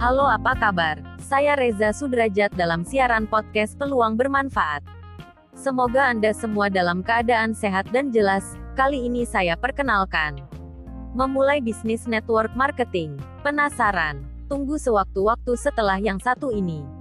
Halo, apa kabar? Saya Reza Sudrajat dalam siaran podcast Peluang Bermanfaat. Semoga Anda semua dalam keadaan sehat dan jelas. Kali ini saya perkenalkan memulai bisnis network marketing. Penasaran? Tunggu sewaktu-waktu setelah yang satu ini.